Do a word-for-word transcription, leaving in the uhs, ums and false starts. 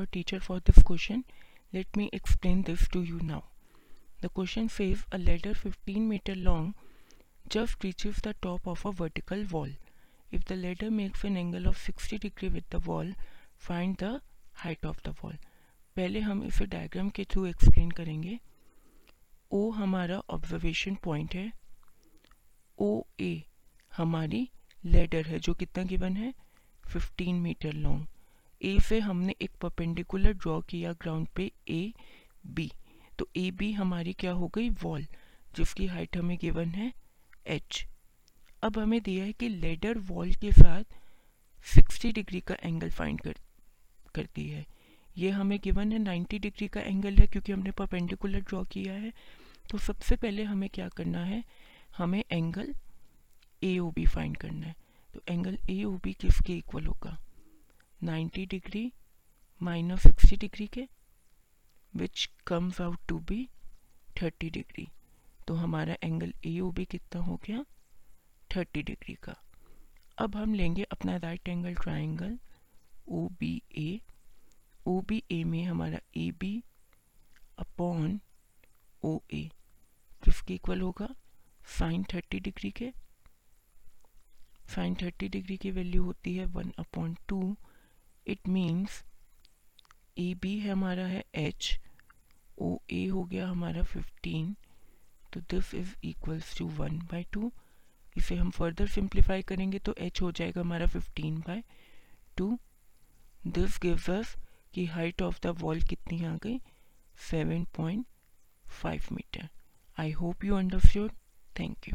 your teacher for this question. Let me explain this to you now. The question says a ladder fifteen meter long just reaches the top of a vertical wall. If the ladder makes an angle of sixty degree with the wall, find the height of the wall. पहले हम इसे diagram के through explain करेंगे. O हमारा observation point है. O A हमारी ladder है जो कितना गिवन है fifteen मीटर लॉन्ग. A से हमने एक परपेंडिकुलर ड्रॉ किया ग्राउंड पे A B. तो A B हमारी क्या हो गई वॉल जिसकी हाइट हमें गिवन है H. अब हमें दिया है कि लेडर वॉल के साथ sixty डिग्री का एंगल फाइंड कर करती है. ये हमें गिवन है ninety डिग्री का एंगल है क्योंकि हमने परपेंडिकुलर ड्रॉ किया है. तो सबसे पहले हमें क्या करना है, हमें angle A O B find करना है. तो एंगल A O B किसके इक्वल होगा, ninety degree minus sixty degree के, which comes out to be thirty degree. तो हमारा एंगल A O B कितना हो गया thirty डिग्री का. अब हम लेंगे अपना right angle triangle O B A. O B A में हमारा A B upon O A किसके इक्वल होगा, साइन thirty डिग्री के. साइन thirty डिग्री की वैल्यू होती है one upon two. It means A B है हमारा है H, O A हो गया हमारा fifteen. तो this is equals to one by two. इसे हम फर्दर सिंप्लीफाई करेंगे तो H हो जाएगा हमारा fifteen by two. This gives us कि हाइट ऑफ द वॉल कितनी आ गई seven point five metre. I hope you understood. Thank you.